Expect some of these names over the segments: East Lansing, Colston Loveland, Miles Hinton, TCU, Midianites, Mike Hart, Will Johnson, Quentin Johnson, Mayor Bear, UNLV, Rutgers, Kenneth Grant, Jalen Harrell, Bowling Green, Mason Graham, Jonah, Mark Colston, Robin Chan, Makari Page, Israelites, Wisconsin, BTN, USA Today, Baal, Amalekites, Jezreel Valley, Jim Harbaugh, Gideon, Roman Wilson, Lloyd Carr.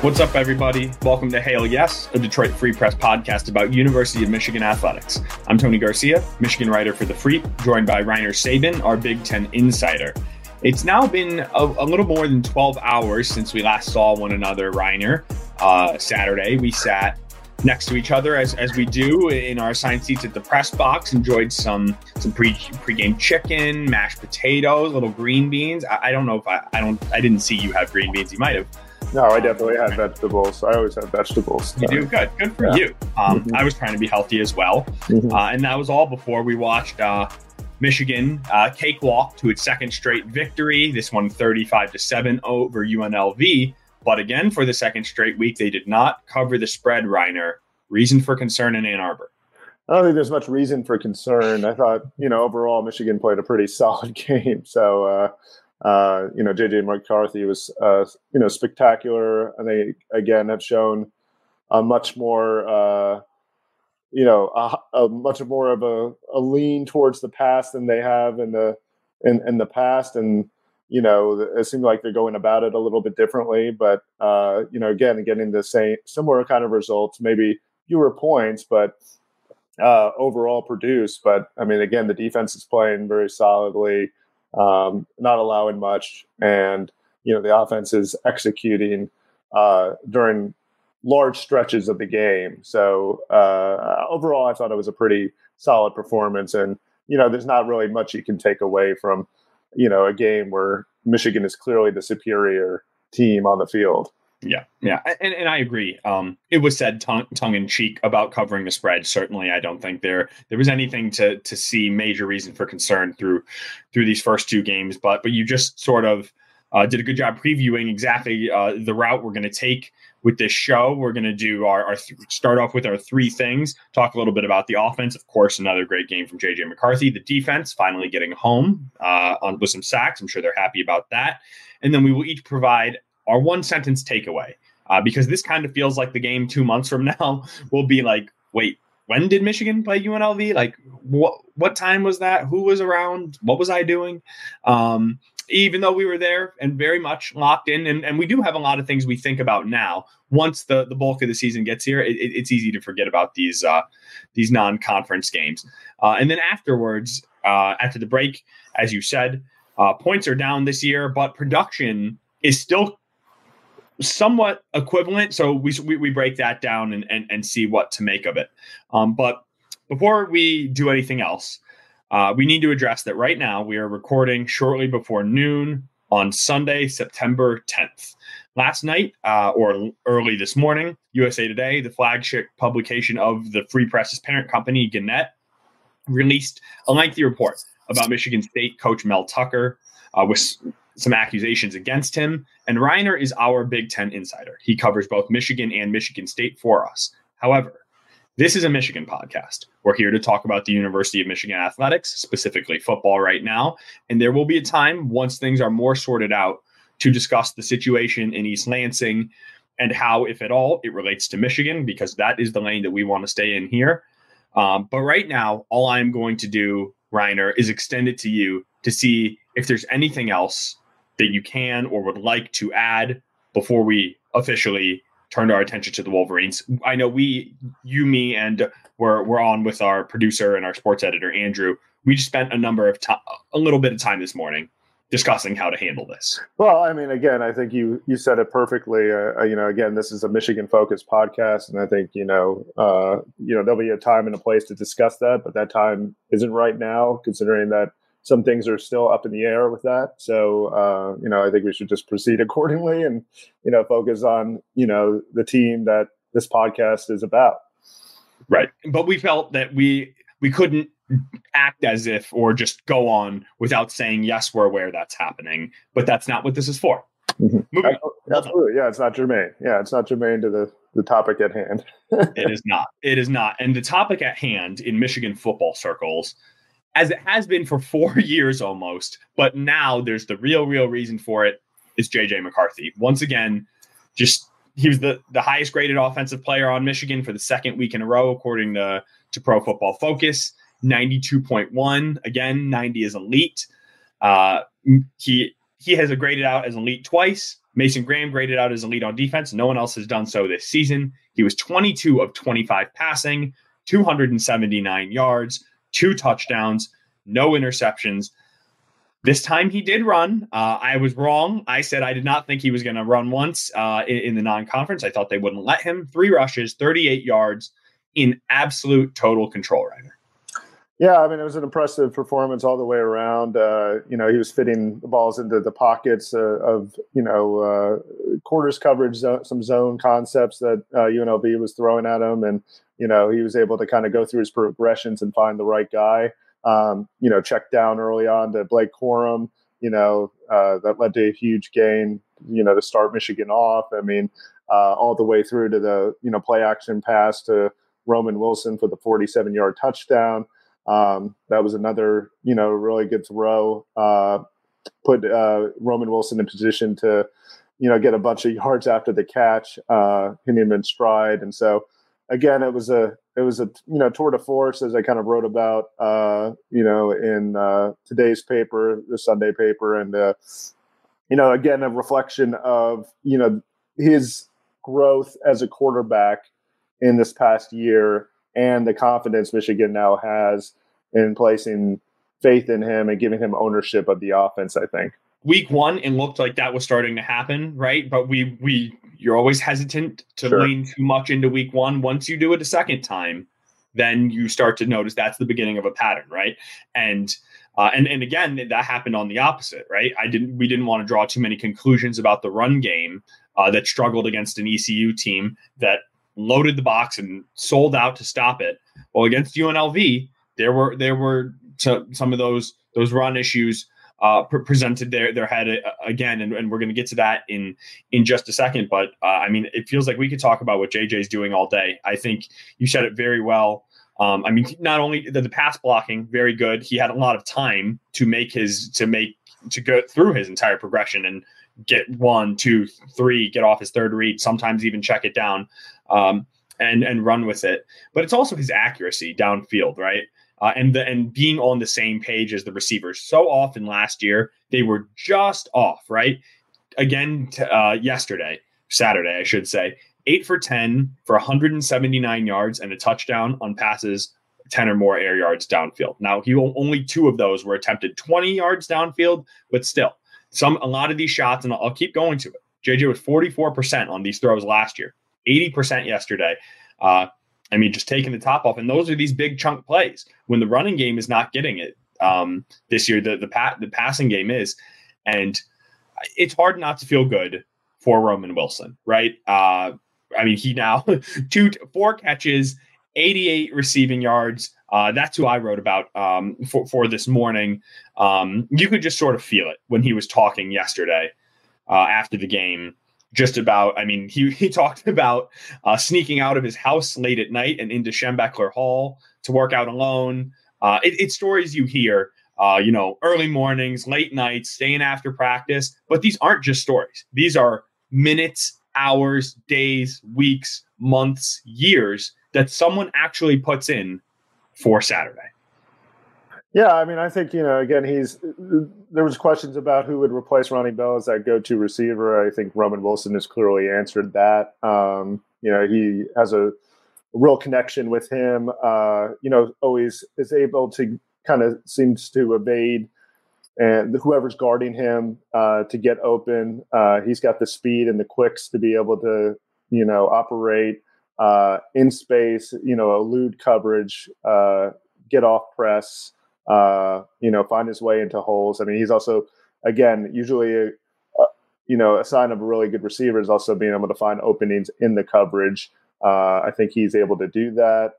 What's up, everybody? Welcome to Hail Yes, a Detroit Free Press podcast about University of Michigan athletics. I'm Tony Garcia, Michigan writer for The Free, joined by Rainer Sabin, our Big Ten insider. It's now been a little more than 12 hours since we last saw one another, Rainer. Saturday, we sat next to each other, as we do, in our assigned seats at the press box, enjoyed some pregame chicken, mashed potatoes, little green beans. I didn't see you have green beans. You might have. No, I definitely have vegetables. I always have vegetables. So. You do? Good. Good for you. I was trying to be healthy as well. And that was all before we watched Michigan cakewalk to its second straight victory. This one 35-7 over UNLV. But again, for the second straight week, they did not cover the spread, Rainer. Reason for concern in Ann Arbor? I don't think there's much reason for concern. I thought, overall, Michigan played a pretty solid game. So, JJ McCarthy was, spectacular. And they, again, have shown a much more, a lean towards the pass than they have in the past. And, it seemed like they're going about it a little bit differently. But, again, getting the similar kind of results, maybe fewer points, but overall produced. But, again, the defense is playing very solidly. Not allowing much, and the offense is executing during large stretches of the game. So overall, I thought it was a pretty solid performance, and there's not really much you can take away from a game where Michigan is clearly the superior team on the field. Yeah, and I agree. It was said tongue in cheek about covering the spread. Certainly, I don't think there was anything to see major reason for concern through these first two games. But you just sort of did a good job previewing exactly the route we're going to take with this show. We're going to do our start off with our three things. Talk a little bit about the offense, of course. Another great game from JJ McCarthy. The defense finally getting home with some sacks. I'm sure they're happy about that. And then we will each provide our one-sentence takeaway, because this kind of feels like the game 2 months from now will be like, wait, when did Michigan play UNLV? Like, what time was that? Who was around? What was I doing? Even though we were there and very much locked in, and we do have a lot of things we think about now. Once the bulk of the season gets here, it's easy to forget about these non-conference games. And then afterwards, after the break, as you said, points are down this year, but production is still somewhat equivalent, so we break that down and see what to make of it. But before we do anything else, we need to address that right now we are recording shortly before noon on Sunday, September 10th. Last night, or early this morning, USA Today, the flagship publication of the Free Press's parent company, Gannett, released a lengthy report about Michigan State coach Mel Tucker, with some accusations against him. And Rainer is our Big Ten insider. He covers both Michigan and Michigan State for us. However, this is a Michigan podcast. We're here to talk about the University of Michigan athletics, specifically football right now. And there will be a time, once things are more sorted out, to discuss the situation in East Lansing and how, if at all, it relates to Michigan, because that is the lane that we want to stay in here. But right now, all I'm going to do, Rainer, is extend it to you to see if there's anything else that you can or would like to add before we officially turned our attention to the Wolverines. I know you, me, and we're on with our producer and our sports editor, Andrew. We just spent a little bit of time this morning discussing how to handle this. Well, again, I think you said it perfectly. Again, this is a Michigan-focused podcast, and I think, there'll be a time and a place to discuss that, but that time isn't right now, considering that some things are still up in the air with that. So, I think we should just proceed accordingly and, focus on, the team that this podcast is about. Right. But we felt that we couldn't act as if or just go on without saying, yes, we're aware that's happening. But that's not what this is for. Mm-hmm. Absolutely. Yeah, it's not germane. Yeah, it's not germane to the topic at hand. It is not. It is not. And the topic at hand in Michigan football circles, as it has been for 4 years almost, but now there's the real reason for it, is JJ McCarthy. Once again, he was the highest graded offensive player on Michigan for the second week in a row, according to Pro Football Focus, 92.1. Again, 90 is elite. He has graded out as elite twice. Mason Graham graded out as elite on defense. No one else has done so this season. He was 22 of 25 passing, 279 yards, 2 touchdowns, no interceptions. This time he did run. I was wrong. I said I did not think he was going to run once in the non-conference. I thought they wouldn't let him. 3 rushes, 38 yards, in absolute total control, Rainer. Yeah, I mean, it was an impressive performance all the way around. You know, he was fitting the balls into the pockets of quarters coverage, some zone concepts that UNLV was throwing at him. And, you know, he was able to kind of go through his progressions and find the right guy. You know, check down early on to Blake Corum, you know, that led to a huge gain, you know, to start Michigan off. I mean, all the way through to the, you know, play action pass to Roman Wilson for the 47-yard touchdown. That was another, you know, really good throw, put Roman Wilson in position to, you know, get a bunch of yards after the catch, hitting him in stride. And so, again, it was a, you know, tour de force, as I kind of wrote about, you know, in today's paper, the Sunday paper. And, you know, again, a reflection of, you know, his growth as a quarterback in this past year, and the confidence Michigan now has in placing faith in him and giving him ownership of the offense, I think. Week one, it looked like that was starting to happen, right? But you're always hesitant to lean too much into week one. Once you do it a second time, then you start to notice that's the beginning of a pattern, right? And again, that happened on the opposite, right? We didn't want to draw too many conclusions about the run game that struggled against an ECU team that loaded the box and sold out to stop it. Well, against UNLV, there were some of those run issues presented their head again, and we're going to get to that in just a second. But I mean, it feels like we could talk about what JJ's doing all day. I think you said it very well. I mean, not only the pass blocking, very good. He had a lot of time to go through his entire progression and get 1, 2, 3, get off his third read, sometimes even check it down, and run with it. But it's also his accuracy downfield, right? And being on the same page as the receivers. So often last year, they were just off, right? Again, Saturday, I should say, 8 for 10 for 179 yards and a touchdown on passes 10 or more air yards downfield. Now, only 2 of those were attempted 20 yards downfield, but still. A lot of these shots, and I'll keep going to it. JJ was 44% on these throws last year, 80% yesterday. I mean, just taking the top off. And those are these big chunk plays when the running game is not getting it this year. The passing game is, and it's hard not to feel good for Roman Wilson, right? I mean, he now 4 catches, 88 receiving yards. That's who I wrote about for this morning. You could just sort of feel it when he was talking yesterday after the game. Just about, I mean, he talked about sneaking out of his house late at night and into Schembechler Hall to work out alone. It's stories you hear, you know, early mornings, late nights, staying after practice. But these aren't just stories. These are minutes, hours, days, weeks, months, years that someone actually puts in for Saturday. Yeah, I mean, I think, you know, again, there was questions about who would replace Ronnie Bell as that go-to receiver. I think Roman Wilson has clearly answered that. You know, he has a real connection with him, you know, always is able to kind of seems to evade and whoever's guarding him to get open. He's got the speed and the quicks to be able to, you know, operate in space, you know, elude coverage, get off press. You know, find his way into holes. I mean, he's also, again, usually, you know, a sign of a really good receiver is also being able to find openings in the coverage. I think he's able to do that.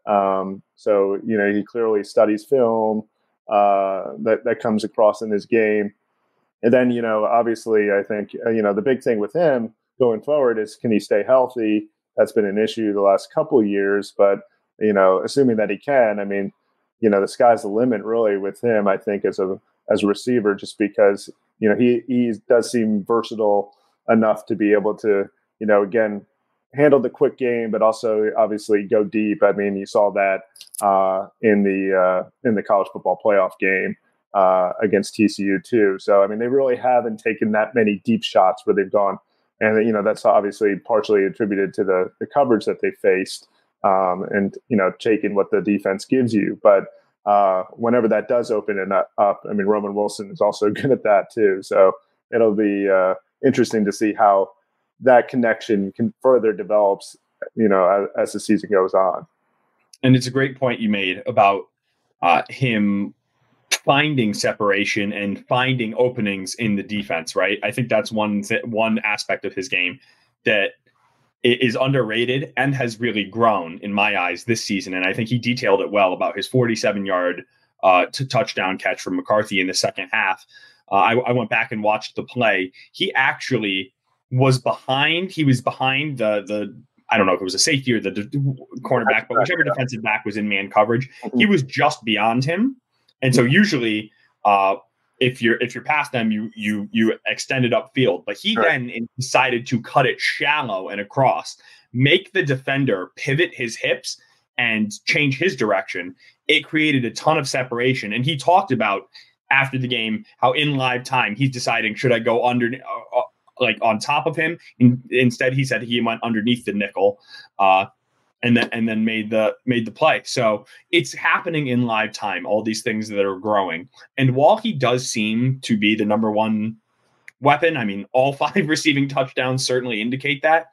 So, you know, he clearly studies film that comes across in his game. And then, you know, obviously, I think, you know, the big thing with him going forward is can he stay healthy? That's been an issue the last couple of years. But, you know, assuming that he can, I mean, you know, the sky's the limit really with him, I think, as a receiver, just because, you know, he does seem versatile enough to be able to, you know, again, handle the quick game, but also obviously go deep. I mean, you saw that in the college football playoff game against TCU too. So, I mean, they really haven't taken that many deep shots where they've gone And, you know, that's obviously partially attributed to the coverage that they faced, and, you know, taking what the defense gives you. But whenever that does open and up, I mean, Roman Wilson is also good at that too. So it'll be interesting to see how that connection can further develops, you know, as the season goes on. And it's a great point you made about him finding separation and finding openings in the defense, right? I think that's one aspect of his game that is underrated and has really grown in my eyes this season. And I think he detailed it well about his 47-yard touchdown catch from McCarthy in the second half. I went back and watched the play. He actually was behind. He was behind the I don't know if it was a safety or the cornerback, but whichever defensive back was in man coverage, he was just beyond him. And so usually if you're past them, you extend it upfield. But he then decided to cut it shallow and across, make the defender pivot his hips and change his direction. It created a ton of separation. And he talked about after the game how in live time he's deciding, should I go under like on top of him? Instead, he said he went underneath the nickel, and then made the play. So it's happening in live time, all these things that are growing. And while he does seem to be the number one weapon, I mean, all five receiving touchdowns certainly indicate that.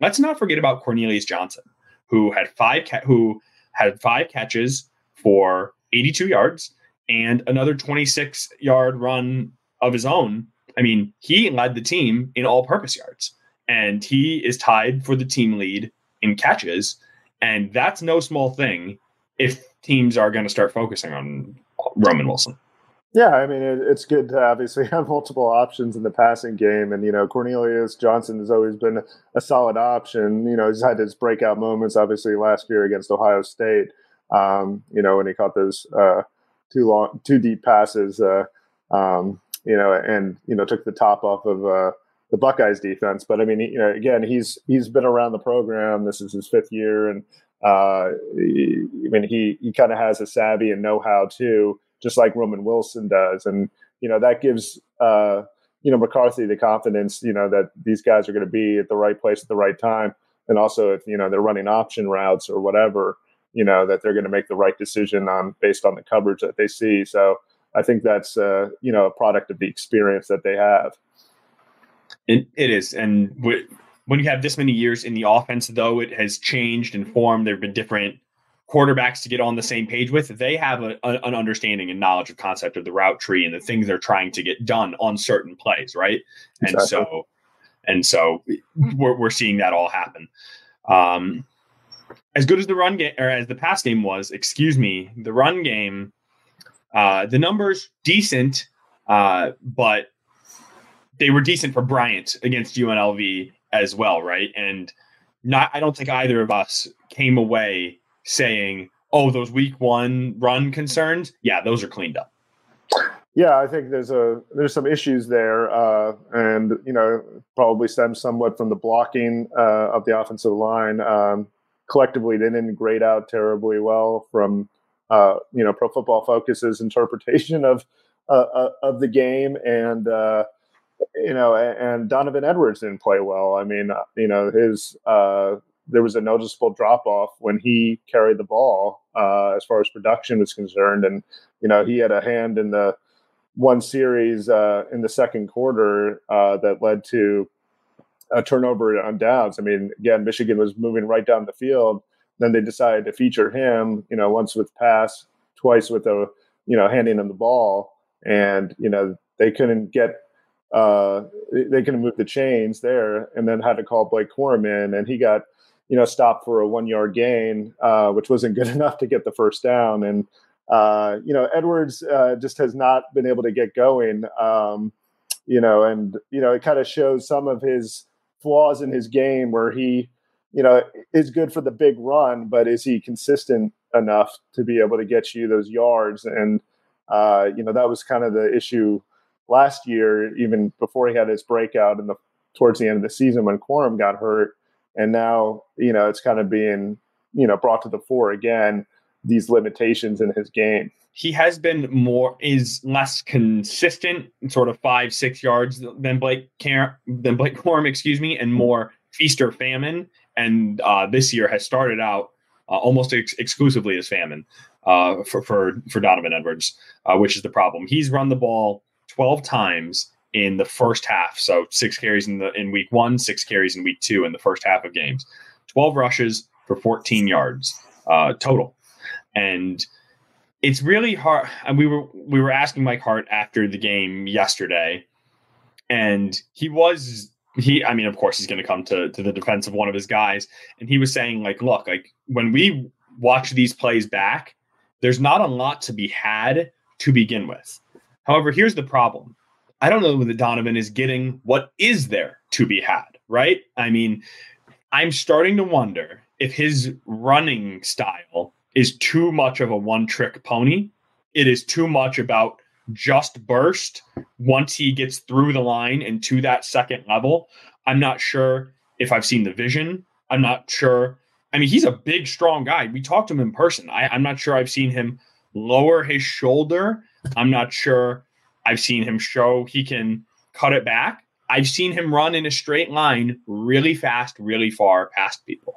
Let's not forget about Cornelius Johnson, who had five catches for 82 yards and another 26-yard run of his own. I mean, he led the team in all-purpose yards, and he is tied for the team lead in catches, and that's no small thing if teams are going to start focusing on Roman Wilson. Yeah, I mean, it's good to obviously have multiple options in the passing game, and, you know, Cornelius Johnson has always been a solid option. You know, he's had his breakout moments, obviously, last year against Ohio State, you know, when he caught those two deep passes, you know, and, you know, took the top off of the Buckeyes defense. But I mean, you know, again, he's been around the program. This is his fifth year. And I mean, he kind of has a savvy and know-how too, just like Roman Wilson does. And, you know, that gives, you know, McCarthy the confidence, you know, that these guys are going to be at the right place at the right time. And also if, you know, they're running option routes or whatever, you know, that they're going to make the right decision on based on the coverage that they see. So I think that's, you know, a product of the experience that they have. It is. And when you have this many years in the offense, though, it has changed and formed. There have been different quarterbacks to get on the same page with. They have an understanding and knowledge of concept of the route tree and the things they're trying to get done on certain plays. Right. Exactly. And so we're seeing that all happen. As good as the run game or as the pass game was, the run game, the numbers decent, but they were decent for Bryant against UNLV as well, right? And I don't think either of us came away saying, "Oh, those week one run concerns, yeah, those are cleaned up." Yeah, I think there's some issues there, and you know, probably stems somewhat from the blocking of the offensive line. Collectively, they didn't grade out terribly well from. You know, Pro Football Focus's interpretation of the game, and you know, and Donovan Edwards didn't play well. I mean, you know, there was a noticeable drop off when he carried the ball as far as production was concerned, and you know, he had a hand in the one series in the second quarter that led to a turnover on downs. I mean, again, Michigan was moving right down the field. Then they decided to feature him, you know, once with pass, twice with a, you know, handing him the ball, and you know, they couldn't move the chains there, and then had to call Blake Corum in, and he got, you know, stopped for a 1-yard gain, which wasn't good enough to get the first down, and you know, Edwards just has not been able to get going, you know, and you know, it kind of shows some of his flaws in his game where he. You know, is good for the big run, but is he consistent enough to be able to get you those yards? And, you know, that was kind of the issue last year, even before he had his breakout towards the end of the season when Corum got hurt. And now, you know, it's kind of being, you know, brought to the fore again. these limitations in his game. He has been less consistent, sort of 5-6 yards than Blake Corum, and more feast or famine. And this year has started out almost exclusively as famine for Donovan Edwards, which is the problem. He's run the ball 12 times in the first half, so 6 carries in week one, 6 carries in week two, in the first half of games, 12 rushes for 14 yards total, and it's really hard. And we were asking Mike Hart after the game yesterday, and I mean, of course, he's going to come to the defense of one of his guys. And he was saying, look, when we watch these plays back, there's not a lot to be had to begin with. However, here's the problem. I don't know that Donovan is getting what is there to be had, right? I mean, I'm starting to wonder if his running style is too much of a one-trick pony. It is too much about just burst once he gets through the line and to that second level. I'm not sure if I've seen the vision. I'm not sure. I mean, he's a big, strong guy. We talked to him in person. I'm not sure I've seen him lower his shoulder. I'm not sure I've seen him show he can cut it back. I've seen him run in a straight line really fast, really far past people.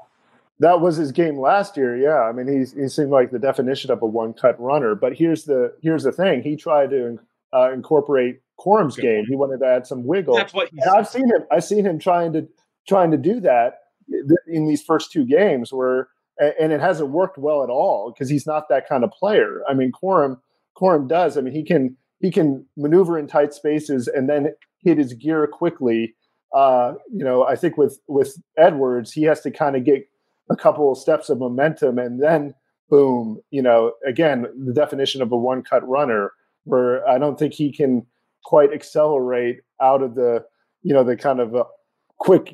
That was his game last year, yeah. I mean, he seemed like the definition of a one-cut runner. But here's the thing: he tried to incorporate Corum's game. He wanted to add some wiggle. That's what I've seen him trying to do that in these first 2 games, and it hasn't worked well at all because he's not that kind of player. I mean, Corum does. I mean, he can maneuver in tight spaces and then hit his gear quickly. I think with Edwards, he has to kind of get a couple of steps of momentum, and then boom, again, the definition of a one-cut runner, where I don't think he can quite accelerate out of the, the kind of quick,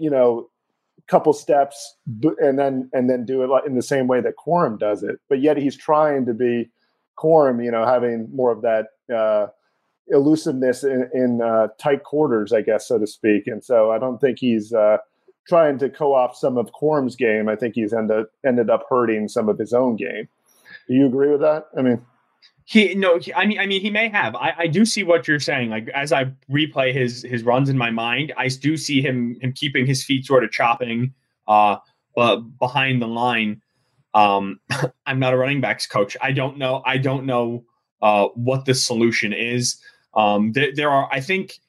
couple steps and then do it in the same way that Corum does it. But yet he's trying to be Corum, having more of that elusiveness in tight quarters, I guess, so to speak. And so I don't think he's trying to co-opt some of Corum's game. I think he's ended up hurting some of his own game. Do you agree with that? I mean, he may have. I do see what you're saying. Like, as I replay his runs in my mind, I do see him keeping his feet sort of chopping, but behind the line. I'm not a running backs coach. I don't know what the solution is. There are, I think.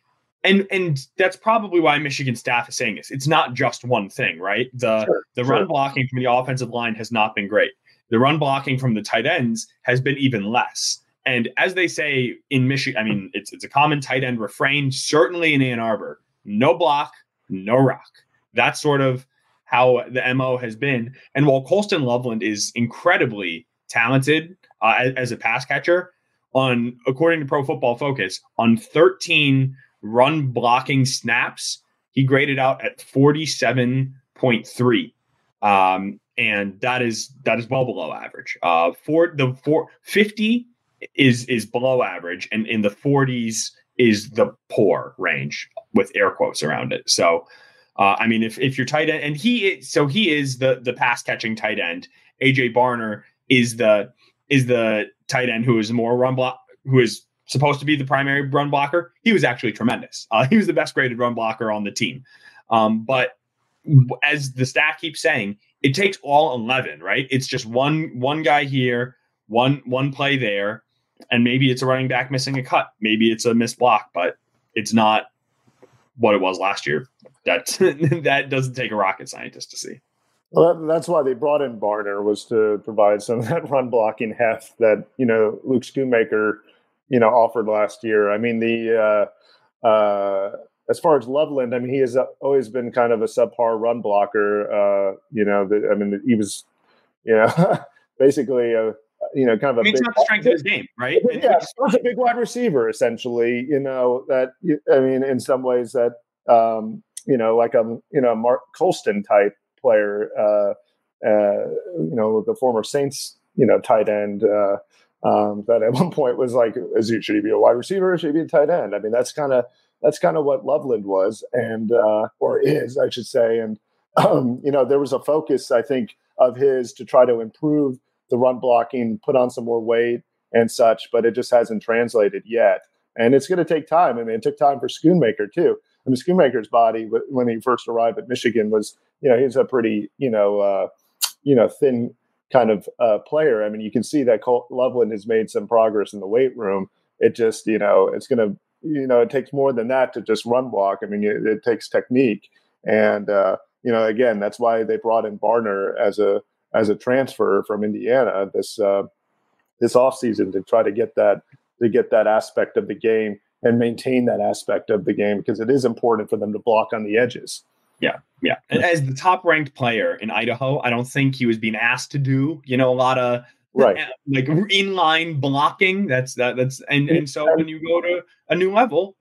And that's probably why Michigan staff is saying this. It's not just one thing, right? The run blocking from the offensive line has not been great. The run blocking from the tight ends has been even less. And as they say in Michigan, I mean, it's a common tight end refrain, certainly in Ann Arbor: no block, no rock. That's sort of how the MO has been. And while Colston Loveland is incredibly talented as a pass catcher, according to Pro Football Focus, on 13 run blocking snaps, he graded out at 47.3, and that is well below average. 50 is below average, and in the 40s is the poor range with air quotes around it. So, I mean, if you're tight end, and he is the pass catching tight end. AJ Barner is the tight end who is more run block, who is supposed to be the primary run blocker. He was actually tremendous. He was the best graded run blocker on the team. But as the staff keeps saying, it takes all 11, right? It's just one guy here, one play there, and maybe it's a running back missing a cut. Maybe it's a missed block, but it's not what it was last year. That doesn't take a rocket scientist to see. Well, that's why they brought in Barner, was to provide some of that run blocking heft that, Luke Schoonmaker offered last year. I mean, as far as Loveland, I mean, he has always been kind of a subpar run blocker. He was, basically kind of it's not the strength of his game, right? Yeah, he's a big wide receiver, essentially. In some ways that, like a Mark Colston type player, the former Saints, tight end, that at one point was like, should he be a wide receiver? Should he be a tight end? I mean, that's kind of what Loveland was, and or is, I should say. And there was a focus, I think, of his to try to improve the run blocking, put on some more weight and such, but it just hasn't translated yet. And it's going to take time. I mean, it took time for Schoonmaker too. I mean, Schoonmaker's body when he first arrived at Michigan was, he was a pretty, thin kind of player. I mean, you can see that Loveland has made some progress in the weight room. It just, it's going to, it takes more than that to just run block. I mean, it takes technique. And, again, that's why they brought in Barner as a transfer from Indiana this offseason to try to get that aspect of the game and maintain that aspect of the game, because it is important for them to block on the edges. Yeah. Yeah. And as the top ranked player in Idaho, I don't think he was being asked to do, a lot of like inline blocking. That's and so when you go to a new level,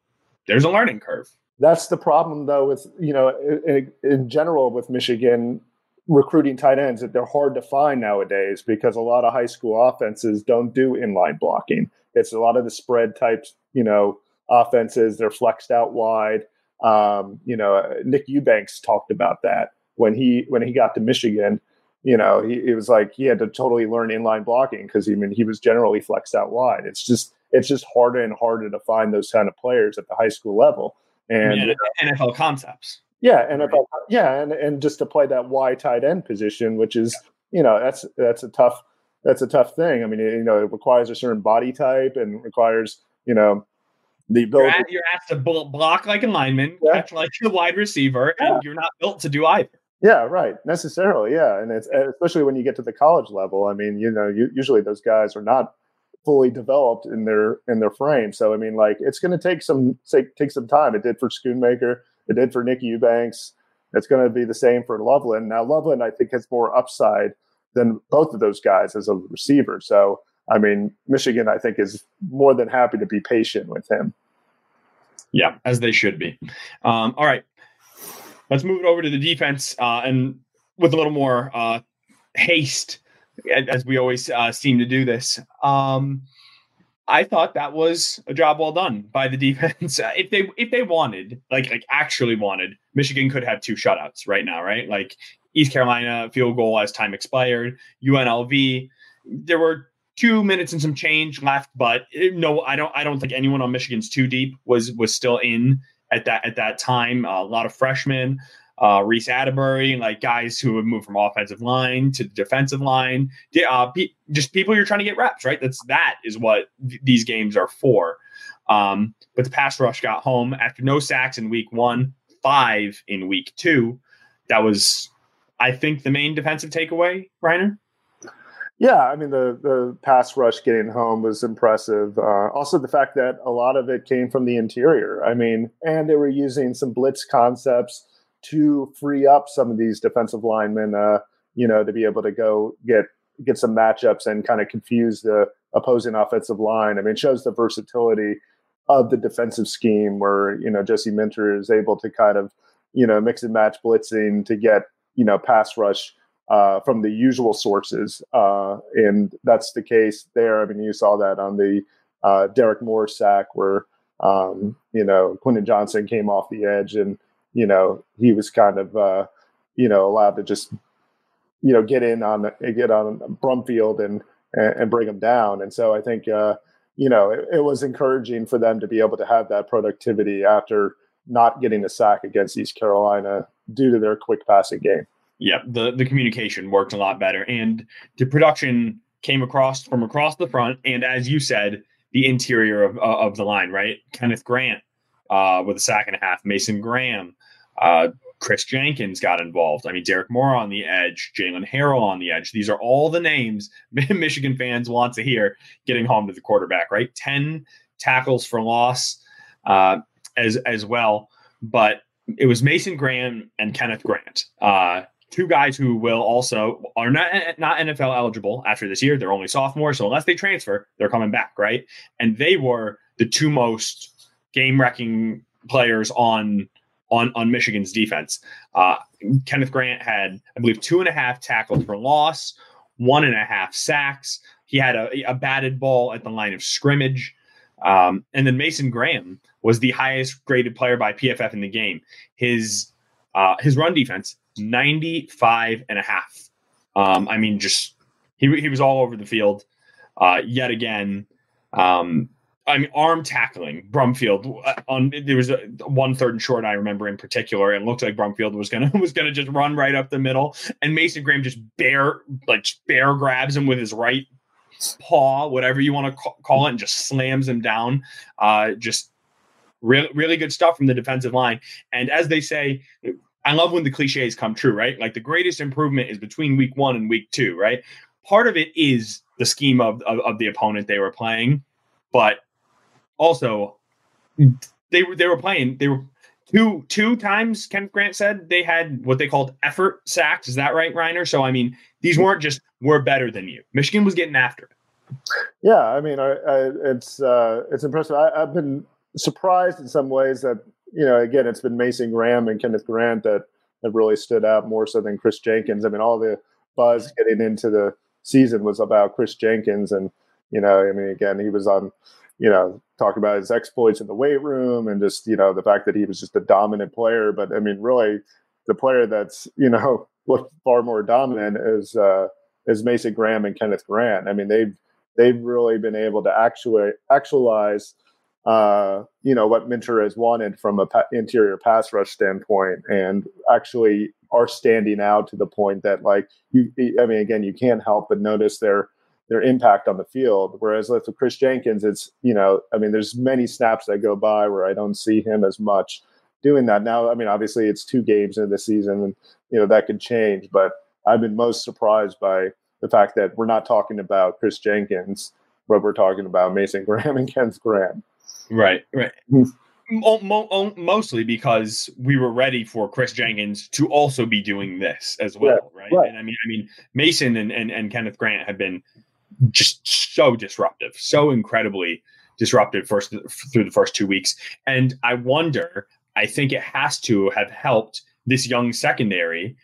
there's a learning curve. That's the problem, though, with, in general with Michigan recruiting tight ends, that they're hard to find nowadays because a lot of high school offenses don't do inline blocking. It's a lot of the spread types, offenses. They're flexed out wide. Nick Eubanks talked about that when he got to Michigan. It was like he had to totally learn inline blocking because he was generally flexed out wide. It's just harder and harder to find those kind of players at the high school level. And NFL concepts. Yeah, NFL. Right. Yeah, and just to play that wide tight end position, which is that's a tough thing. I mean, it requires a certain body type and requires the ability. You're asked to block like a lineman, catch like a wide receiver, and you're not built to do either. Yeah, right. Necessarily, yeah, and it's especially when you get to the college level. I mean, usually those guys are not fully developed in their frame. So I mean, like, it's going to take some time. It did for Schoonmaker. It did for Nick Eubanks. It's going to be the same for Loveland. Now, Loveland, I think, has more upside than both of those guys as a receiver. So, I mean, Michigan, I think, is more than happy to be patient with him. Yeah, as they should be. All right. Let's move it over to the defense and with a little more haste, as we always seem to do this. I thought that was a job well done by the defense. If they wanted, like actually wanted, Michigan could have two shutouts right now, right? Like East Carolina field goal as time expired, UNLV. There were 2 minutes and some change left, but no, I don't think anyone on Michigan's too deep was still in at that time. A lot of freshmen, Reese Atterbury, like guys who have moved from offensive line to defensive line, just people you're trying to get reps, right? That is what these games are for. But the pass rush got home after no sacks in week one, 5 in week two. That was, I think, the main defensive takeaway, Reiner. Yeah, I mean, the pass rush getting home was impressive. Also, the fact that a lot of it came from the interior. I mean, and they were using some blitz concepts to free up some of these defensive linemen, to be able to go get some matchups and kind of confuse the opposing offensive line. I mean, it shows the versatility of the defensive scheme where, Jesse Minter is able to kind of, mix and match blitzing to get, pass rush from the usual sources. And that's the case there. I mean, you saw that on the Derek Moore sack where, Quentin Johnson came off the edge and, he was kind of, allowed to just, get on Brumfield and bring him down. And so I think, it was encouraging for them to be able to have that productivity after not getting a sack against East Carolina due to their quick passing game. Yeah, the communication worked a lot better, and the production came across the front, and as you said, the interior of the line, right? Kenneth Grant with a sack and a half, Mason Graham, Chris Jenkins got involved. I mean, Derek Moore on the edge, Jalen Harrell on the edge. These are all the names Michigan fans want to hear getting home to the quarterback, right? 10 tackles for loss as well, but it was Mason Graham and Kenneth Grant, two guys who will also are not NFL eligible after this year. They're only sophomores, so unless they transfer, they're coming back, right? And they were the two most game-wrecking players on Michigan's defense. Kenneth Grant had, I believe, 2.5 tackles for loss, 1.5 sacks. He had a batted ball at the line of scrimmage. And then Mason Graham was the highest-graded player by PFF in the game. His run defense, 95.5. I mean, just He was all over the field yet again. I mean, arm tackling Brumfield on there was one third and short. I remember in particular, it looked like Brumfield was gonna just run right up the middle, and Mason Graham just bear grabs him with his right paw, whatever you want to call it, and just slams him down. Just really, really good stuff from the defensive line. And as they say, I love when the cliches come true, right? Like the greatest improvement is between week one and week two, right? Part of it is the scheme of the opponent they were playing, but also, they were two times, Kenneth Grant said, they had what they called effort sacks. Is that right, Reiner? So, I mean, these weren't just, we're better than you. Michigan was getting after it. Yeah, I mean, it's impressive. I've been surprised in some ways that, you know, again, it's been Mason Graham and Kenneth Grant that really stood out more so than Chris Jenkins. I mean, all the buzz getting into the season was about Chris Jenkins. And, you know, I mean, again, he was on – you know, talking about his exploits in the weight room and just, you know, the fact that he was just a dominant player. But I mean, really the player that's, you know, looked far more dominant is Mason Graham and Kenneth Grant. I mean, they've really been able to actualize, you know, what Minter has wanted from an interior pass rush standpoint, and actually are standing out to the point that, like, you can't help but notice their impact on the field. Whereas with Chris Jenkins, it's, you know, I mean, there's many snaps that go by where I don't see him as much doing that. Now, I mean, obviously it's 2 games into the season and, you know, that could change, but I've been most surprised by the fact that we're not talking about Chris Jenkins, but we're talking about Mason Graham and Kenneth Grant. Right. Mostly because we were ready for Chris Jenkins to also be doing this as well. Yeah, right. And I mean, Mason and Kenneth Grant have been just so disruptive, so incredibly disruptive through the first 2 weeks. And I think it has to have helped this young secondary.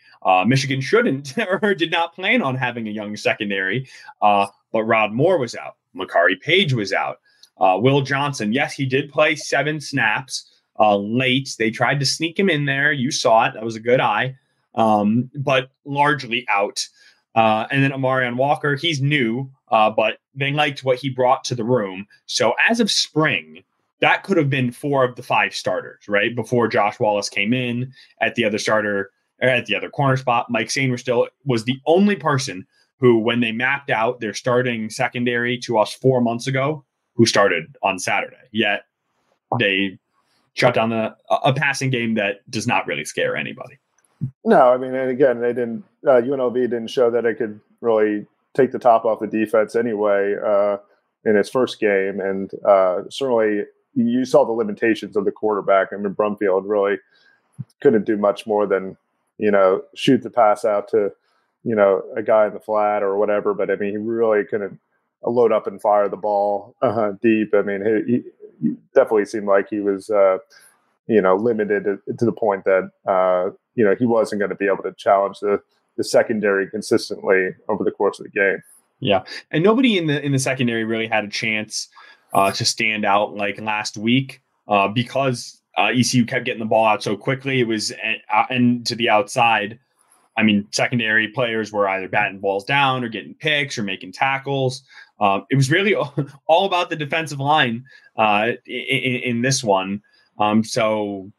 Michigan shouldn't or did not plan on having a young secondary, but Rod Moore was out. Makari Page was out. Will Johnson, yes, he did play 7 snaps late. They tried to sneak him in there. You saw it. That was a good eye, but largely out. And then Amarion Walker, he's new, but they liked what he brought to the room. So as of spring, that could have been 4 of the 5 starters, right? Before Josh Wallace came in at the other starter, or at the other corner spot, Mike Sainristil was the only person who, when they mapped out their starting secondary to us 4 months ago, who started on Saturday. Yet they shut down a passing game that does not really scare anybody. No, I mean, and again, they didn't. UNLV didn't show that it could really take the top off the defense anyway in its first game, and certainly you saw the limitations of the quarterback. I mean, Brumfield really couldn't do much more than, you know, shoot the pass out to, you know, a guy in the flat or whatever. But I mean, he really couldn't load up and fire the ball deep. I mean, he definitely seemed like he was, you know, limited to the point that, you know, he wasn't going to be able to challenge the secondary consistently over the course of the game. Yeah. And nobody in the secondary really had a chance to stand out like last week because ECU kept getting the ball out so quickly. It was and to the outside. I mean, secondary players were either batting balls down or getting picks or making tackles. It was really all about the defensive line in this one. So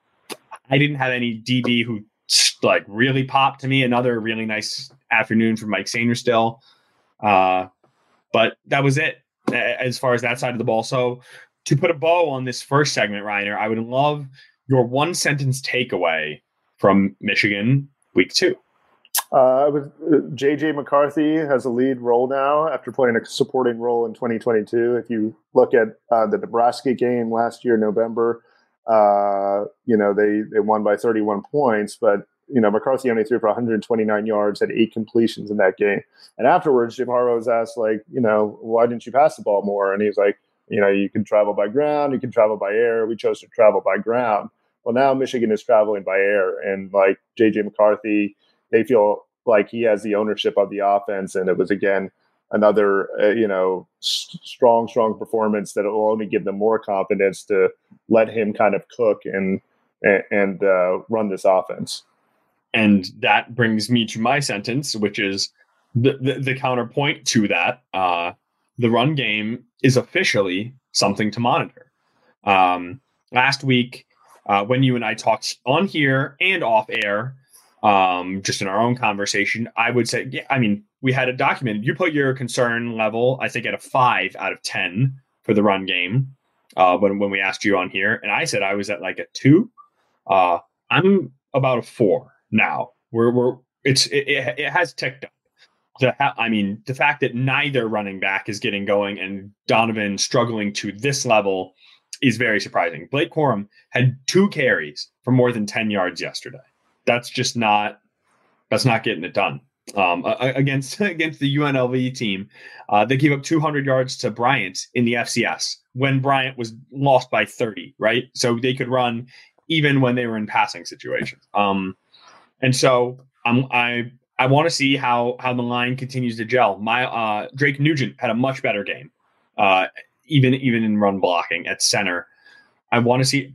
I didn't have any DB who like really popped to me. Another really nice afternoon for Mike Sainristil. But that was it as far as that side of the ball. So to put a bow on this first segment, Reiner, I would love your 1-sentence takeaway from Michigan week 2. JJ McCarthy has a lead role now after playing a supporting role in 2022. If you look at the Nebraska game last year, November, you know, they won by 31 points, but, you know, McCarthy only threw for 129 yards, had 8 completions in that game. And afterwards, Jim Harbaugh was asked, like, you know, why didn't you pass the ball more? And he's like, you know, you can travel by ground, you can travel by air. We chose to travel by ground. Well, now Michigan is traveling by air, and like JJ McCarthy, they feel like he has the ownership of the offense. And it was, again, another, you know, strong performance that will only give them more confidence to let him kind of cook and run this offense. And that brings me to my sentence, which is the counterpoint to that, the run game is officially something to monitor. Last week, when you and I talked on here and off air, just in our own conversation, I would say, yeah, I mean, we had it documented. You put your concern level, I think, at a 5 out of 10 for the run game when we asked you on here. And I said I was at like a 2. I'm about a 4 now. It has ticked up. The fact that neither running back is getting going and Donovan struggling to this level is very surprising. Blake Corum had 2 carries for more than 10 yards yesterday. That's just not getting it done. Against the UNLV team, they gave up 200 yards to Bryant in the FCS when Bryant was lost by 30, right? So they could run even when they were in passing situations. And so I want to see how the line continues to gel. My Drake Nugent had a much better game, even in run blocking at center. I want to see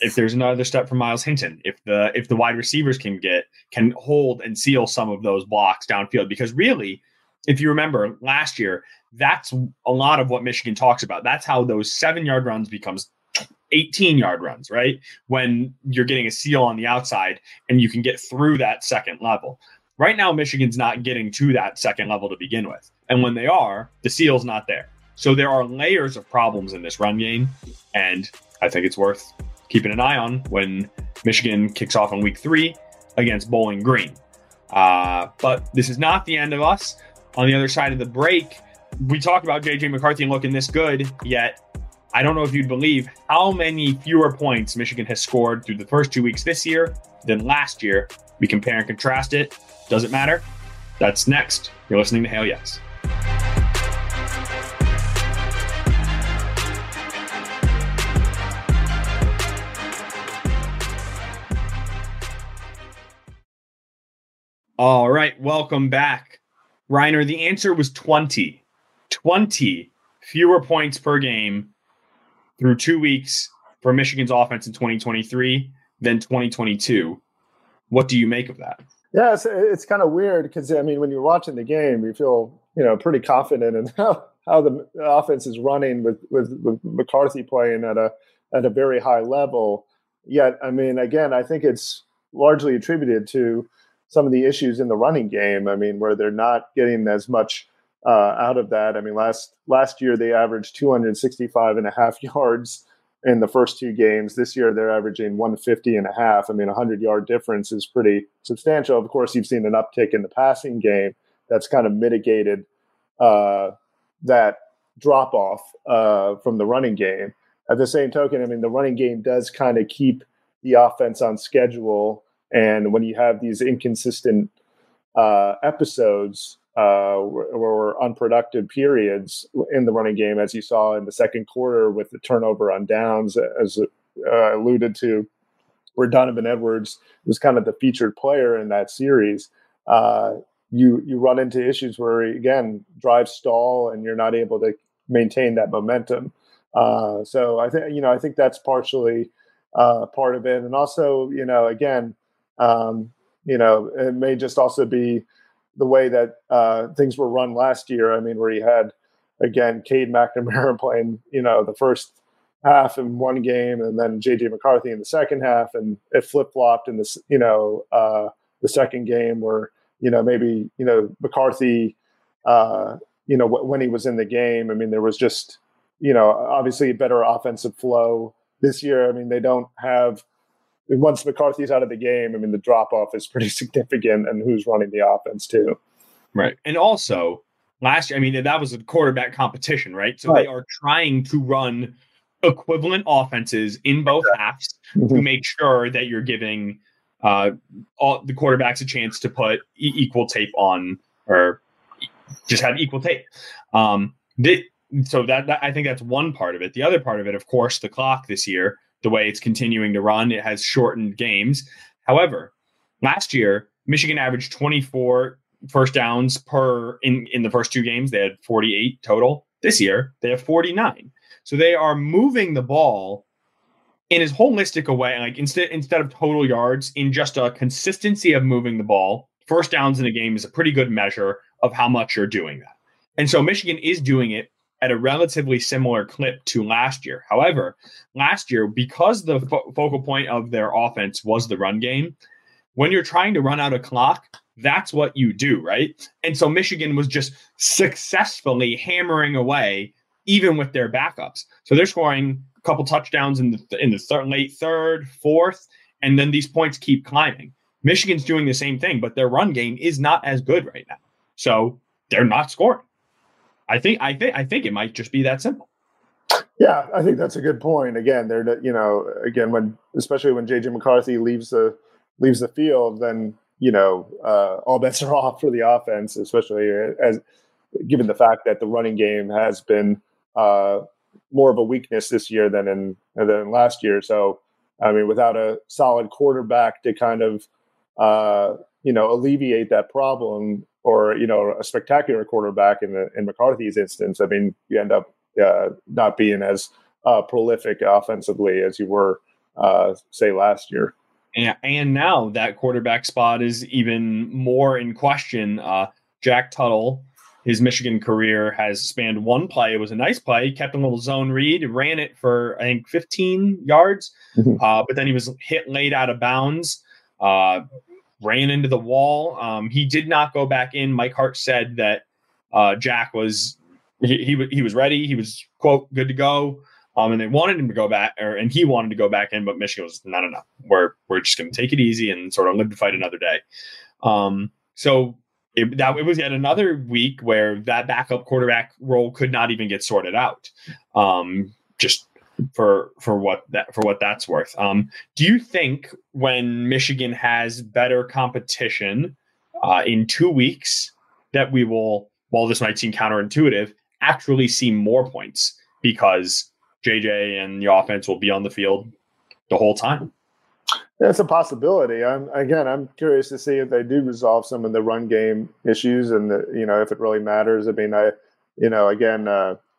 if there's another step from Miles Hinton. If the wide receivers can hold and seal some of those blocks downfield, because really, if you remember last year, that's a lot of what Michigan talks about. That's how those 7-yard runs becomes 18-yard runs, right? When you're getting a seal on the outside and you can get through that second level. Right now, Michigan's not getting to that second level to begin with. And when they are, the seal's not there. So there are layers of problems in this run game. And I think it's worth keeping an eye on when Michigan kicks off in week 3 against Bowling Green. But this is not the end of us. On the other side of the break, we talk about JJ McCarthy looking this good, yet I don't know if you'd believe how many fewer points Michigan has scored through the first 2 weeks this year than last year. We compare and contrast it. Does it matter? That's next. You're listening to Hail Yes. All right, welcome back. Reiner, the answer was 20. 20 fewer points per game through 2 weeks for Michigan's offense in 2023 than 2022. What do you make of that? Yeah, it's kind of weird because, I mean, when you're watching the game, you feel, pretty confident in how the offense is running with McCarthy playing at a very high level. Yet, I mean, again, I think it's largely attributed to some of the issues in the running game, I mean, where they're not getting as much out of that. I mean, last year they averaged 265.5 yards in the first 2 games. This year they're averaging 150.5. I mean, a 100-yard difference is pretty substantial. Of course, you've seen an uptick in the passing game that's kind of mitigated that drop-off from the running game. At the same token, I mean, the running game does kind of keep the offense on schedule. And when you have these inconsistent episodes or unproductive periods in the running game, as you saw in the second quarter with the turnover on downs, as alluded to, where Donovan Edwards was kind of the featured player in that series, you run into issues where, again, drives stall and you're not able to maintain that momentum. So I think that's partially part of it. And also, it may just also be the way that things were run last year. I mean, where you had, again, Cade McNamara playing, the first half in one game and then JJ McCarthy in the second half. And it flip-flopped in this, the second game where, maybe, McCarthy, when he was in the game, I mean, there was just, obviously a better offensive flow. This year, I mean, they don't have – once McCarthy's out of the game, I mean, the drop-off is pretty significant and who's running the offense too. Right. And also, last year, I mean, that was a quarterback competition, right? So They are trying to run equivalent offenses in both halves to make sure that you're giving all the quarterbacks a chance to put equal tape on or just have equal tape. So that I think that's one part of it. The other part of it, of course, the clock this year, the way it's continuing to run, it has shortened games. However, last year, Michigan averaged 24 first downs in the first 2 games. They had 48 total. This year, they have 49. So they are moving the ball in as holistic a way, like instead of total yards, in just a consistency of moving the ball. First downs in a game is a pretty good measure of how much you're doing that. And so Michigan is doing it at a relatively similar clip to last year. However, last year, because the focal point of their offense was the run game, when you're trying to run out a clock, that's what you do, right? And so Michigan was just successfully hammering away, even with their backups. So they're scoring a couple touchdowns in the late third, fourth, and then these points keep climbing. Michigan's doing the same thing, but their run game is not as good right now. So they're not scoring. I think it might just be that simple. Yeah, I think that's a good point. Again, they're, you know, again, when, especially when JJ McCarthy leaves the field, then, you know, all bets are off for the offense, especially as given the fact that the running game has been more of a weakness this year than last year. So, I mean, without a solid quarterback to kind of alleviate that problem, or, you know, a spectacular quarterback in McCarthy's instance, I mean, you end up not being as prolific offensively as you were, say, last year. And now that quarterback spot is even more in question. Jack Tuttle, his Michigan career has spanned one play. It was a nice play. He kept a little zone read, ran it for, I think, 15 yards. But then he was hit late out of bounds. Ran into the wall. He did not go back in. Mike Hart said that Jack was he was ready. He was, quote, good to go. And they wanted him to go back, and he wanted to go back in, but Michigan was not enough. We're just going to take it easy and sort of live to fight another day. So it was yet another week where that backup quarterback role could not even get sorted out. For what that's worth. Do you think when Michigan has better competition in 2 weeks that we will, while this might seem counterintuitive, actually see more points because JJ and the offense will be on the field the whole time? That's a possibility. I'm curious to see if they do resolve some of the run game issues and the, you know, if it really matters. I mean,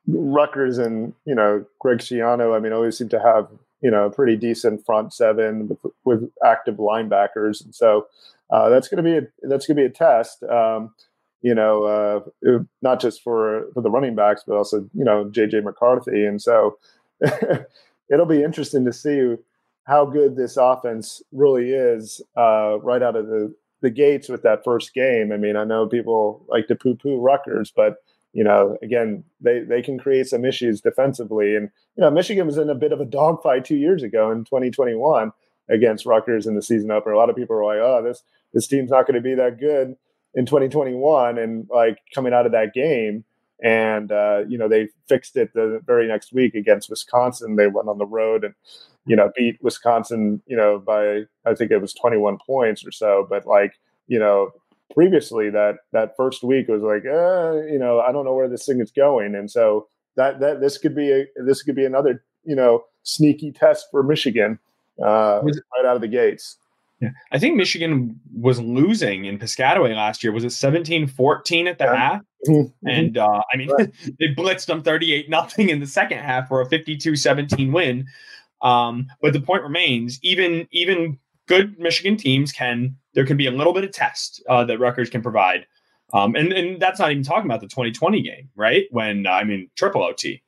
Rutgers and, you know, Greg Schiano, I mean, always seem to have, you know, a pretty decent front seven with active linebackers. And so that's going to be a test, not just for the running backs, but also, you know, JJ McCarthy. And so it'll be interesting to see how good this offense really is right out of the gates with that first game. I mean, I know people like to poo-poo Rutgers, but, you know, again, they can create some issues defensively. And, you know, Michigan was in a bit of a dogfight 2 years ago in 2021 against Rutgers in the season opener. A lot of people were like, oh, this team's not going to be that good in 2021. And, like, coming out of that game and, you know, they fixed it the very next week against Wisconsin. They went on the road and, you know, beat Wisconsin, you know, by, I think it was 21 points or so. But, like, you know, previously that first week was like, you know, I don't know where this thing is going. And so that this could be another, you know, sneaky test for Michigan right out of the gates. Yeah. I think Michigan was losing in Piscataway last year. Was it 17-14 at the half? Mm-hmm. And they blitzed them 38-0 in the second half for a 52-17 win. But the point remains, even good Michigan teams there can be a little bit of test that Rutgers can provide. And that's not even talking about the 2020 game, right? When, triple OT.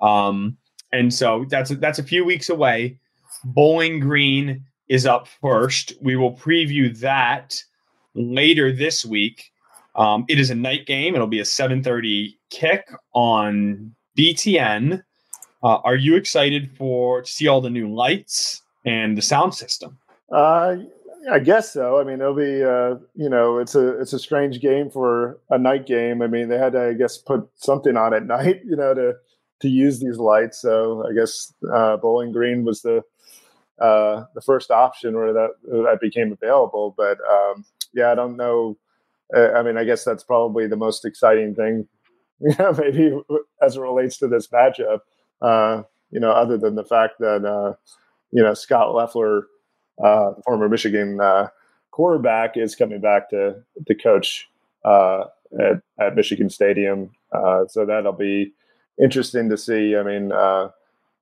And so that's a few weeks away. Bowling Green is up first. We will preview that later this week. It is a night game. It'll be a 7:30 kick on BTN. Are you excited to see all the new lights and the sound system? I guess so. I mean, it'll be, it's a strange game for a night game. I mean, they had to, I guess, put something on at night, you know, to use these lights. So I guess Bowling Green was the first option where that became available. But I don't know. I mean, I guess that's probably the most exciting thing, you know, maybe as it relates to this matchup. You know, other than the fact that you know, Scott Leffler, former Michigan quarterback, is coming back to coach at Michigan Stadium. So that'll be interesting to see. I mean,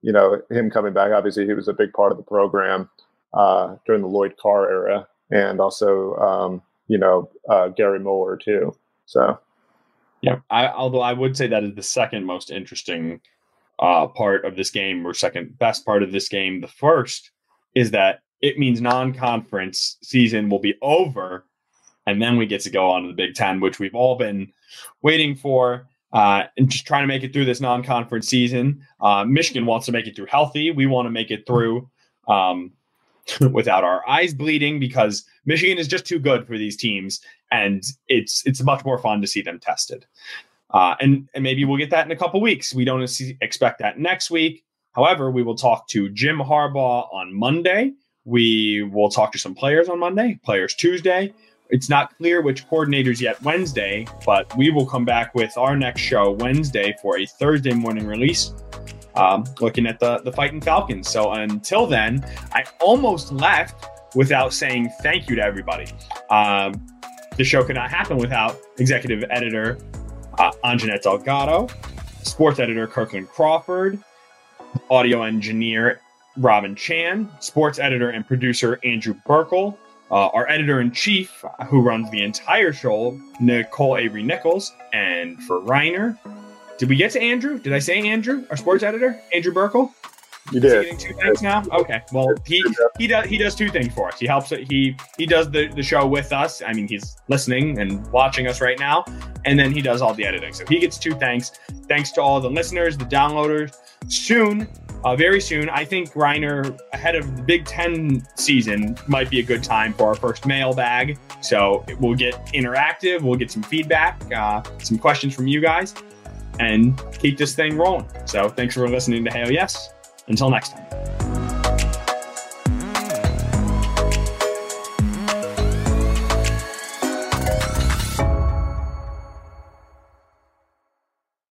you know, him coming back, obviously he was a big part of the program during the Lloyd Carr era, and also, Gary Moeller too. So Yeah, although I would say that is the second most interesting part of this game, or second best part of this game. The first is that it means non-conference season will be over, and then we get to go on to the Big Ten, which we've all been waiting for. And just trying to make it through this non-conference season. Michigan wants to make it through healthy. We want to make it through without our eyes bleeding, because Michigan is just too good for these teams, and it's much more fun to see them tested. And maybe we'll get that in a couple weeks. We don't expect that next week. However, we will talk to Jim Harbaugh on Monday. We will talk to some players on Monday, players Tuesday. It's not clear which coordinators yet Wednesday, but we will come back with our next show Wednesday for a Thursday morning release, looking at the Fighting Falcons. So until then, I almost left without saying thank you to everybody. The show could not happen without executive editor Anjanette Delgado, sports editor Kirkland Crawford, audio engineer Robin Chan, sports editor and producer Andrew Burkle, our editor-in-chief, who runs the entire show, Nicole Avery Nichols. And for Rainer, did we get to Andrew? Did I say Andrew, our sports editor, Andrew Burkle? You did. Is he getting two things now? Okay. Well, he does two things for us. He helps. He does the show with us. I mean, he's listening and watching us right now. And then he does all the editing. So he gets two thanks. Thanks to all the listeners, the downloaders. Soon. Very soon, I think, Rainer, ahead of the Big Ten season, might be a good time for our first mailbag. So we'll get interactive. We'll get some feedback, some questions from you guys, and keep this thing rolling. So thanks for listening to Hail Yes. Until next time.